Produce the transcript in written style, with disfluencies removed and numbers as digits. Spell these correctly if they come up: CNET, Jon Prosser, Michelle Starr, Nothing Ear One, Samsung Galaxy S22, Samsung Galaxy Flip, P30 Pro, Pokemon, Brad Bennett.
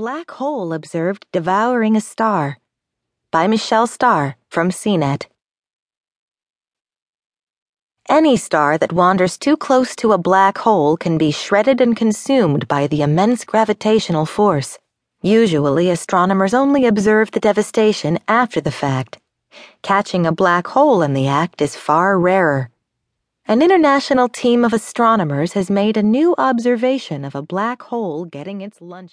Black Hole Observed Devouring a Star by Michelle Starr from CNET. Any star that wanders too close to a black hole can be shredded and consumed by the immense gravitational force. Usually, astronomers only observe the devastation after the fact. Catching a black hole in the act is far rarer. An international team of astronomers has made a new observation of a black hole getting its lunch.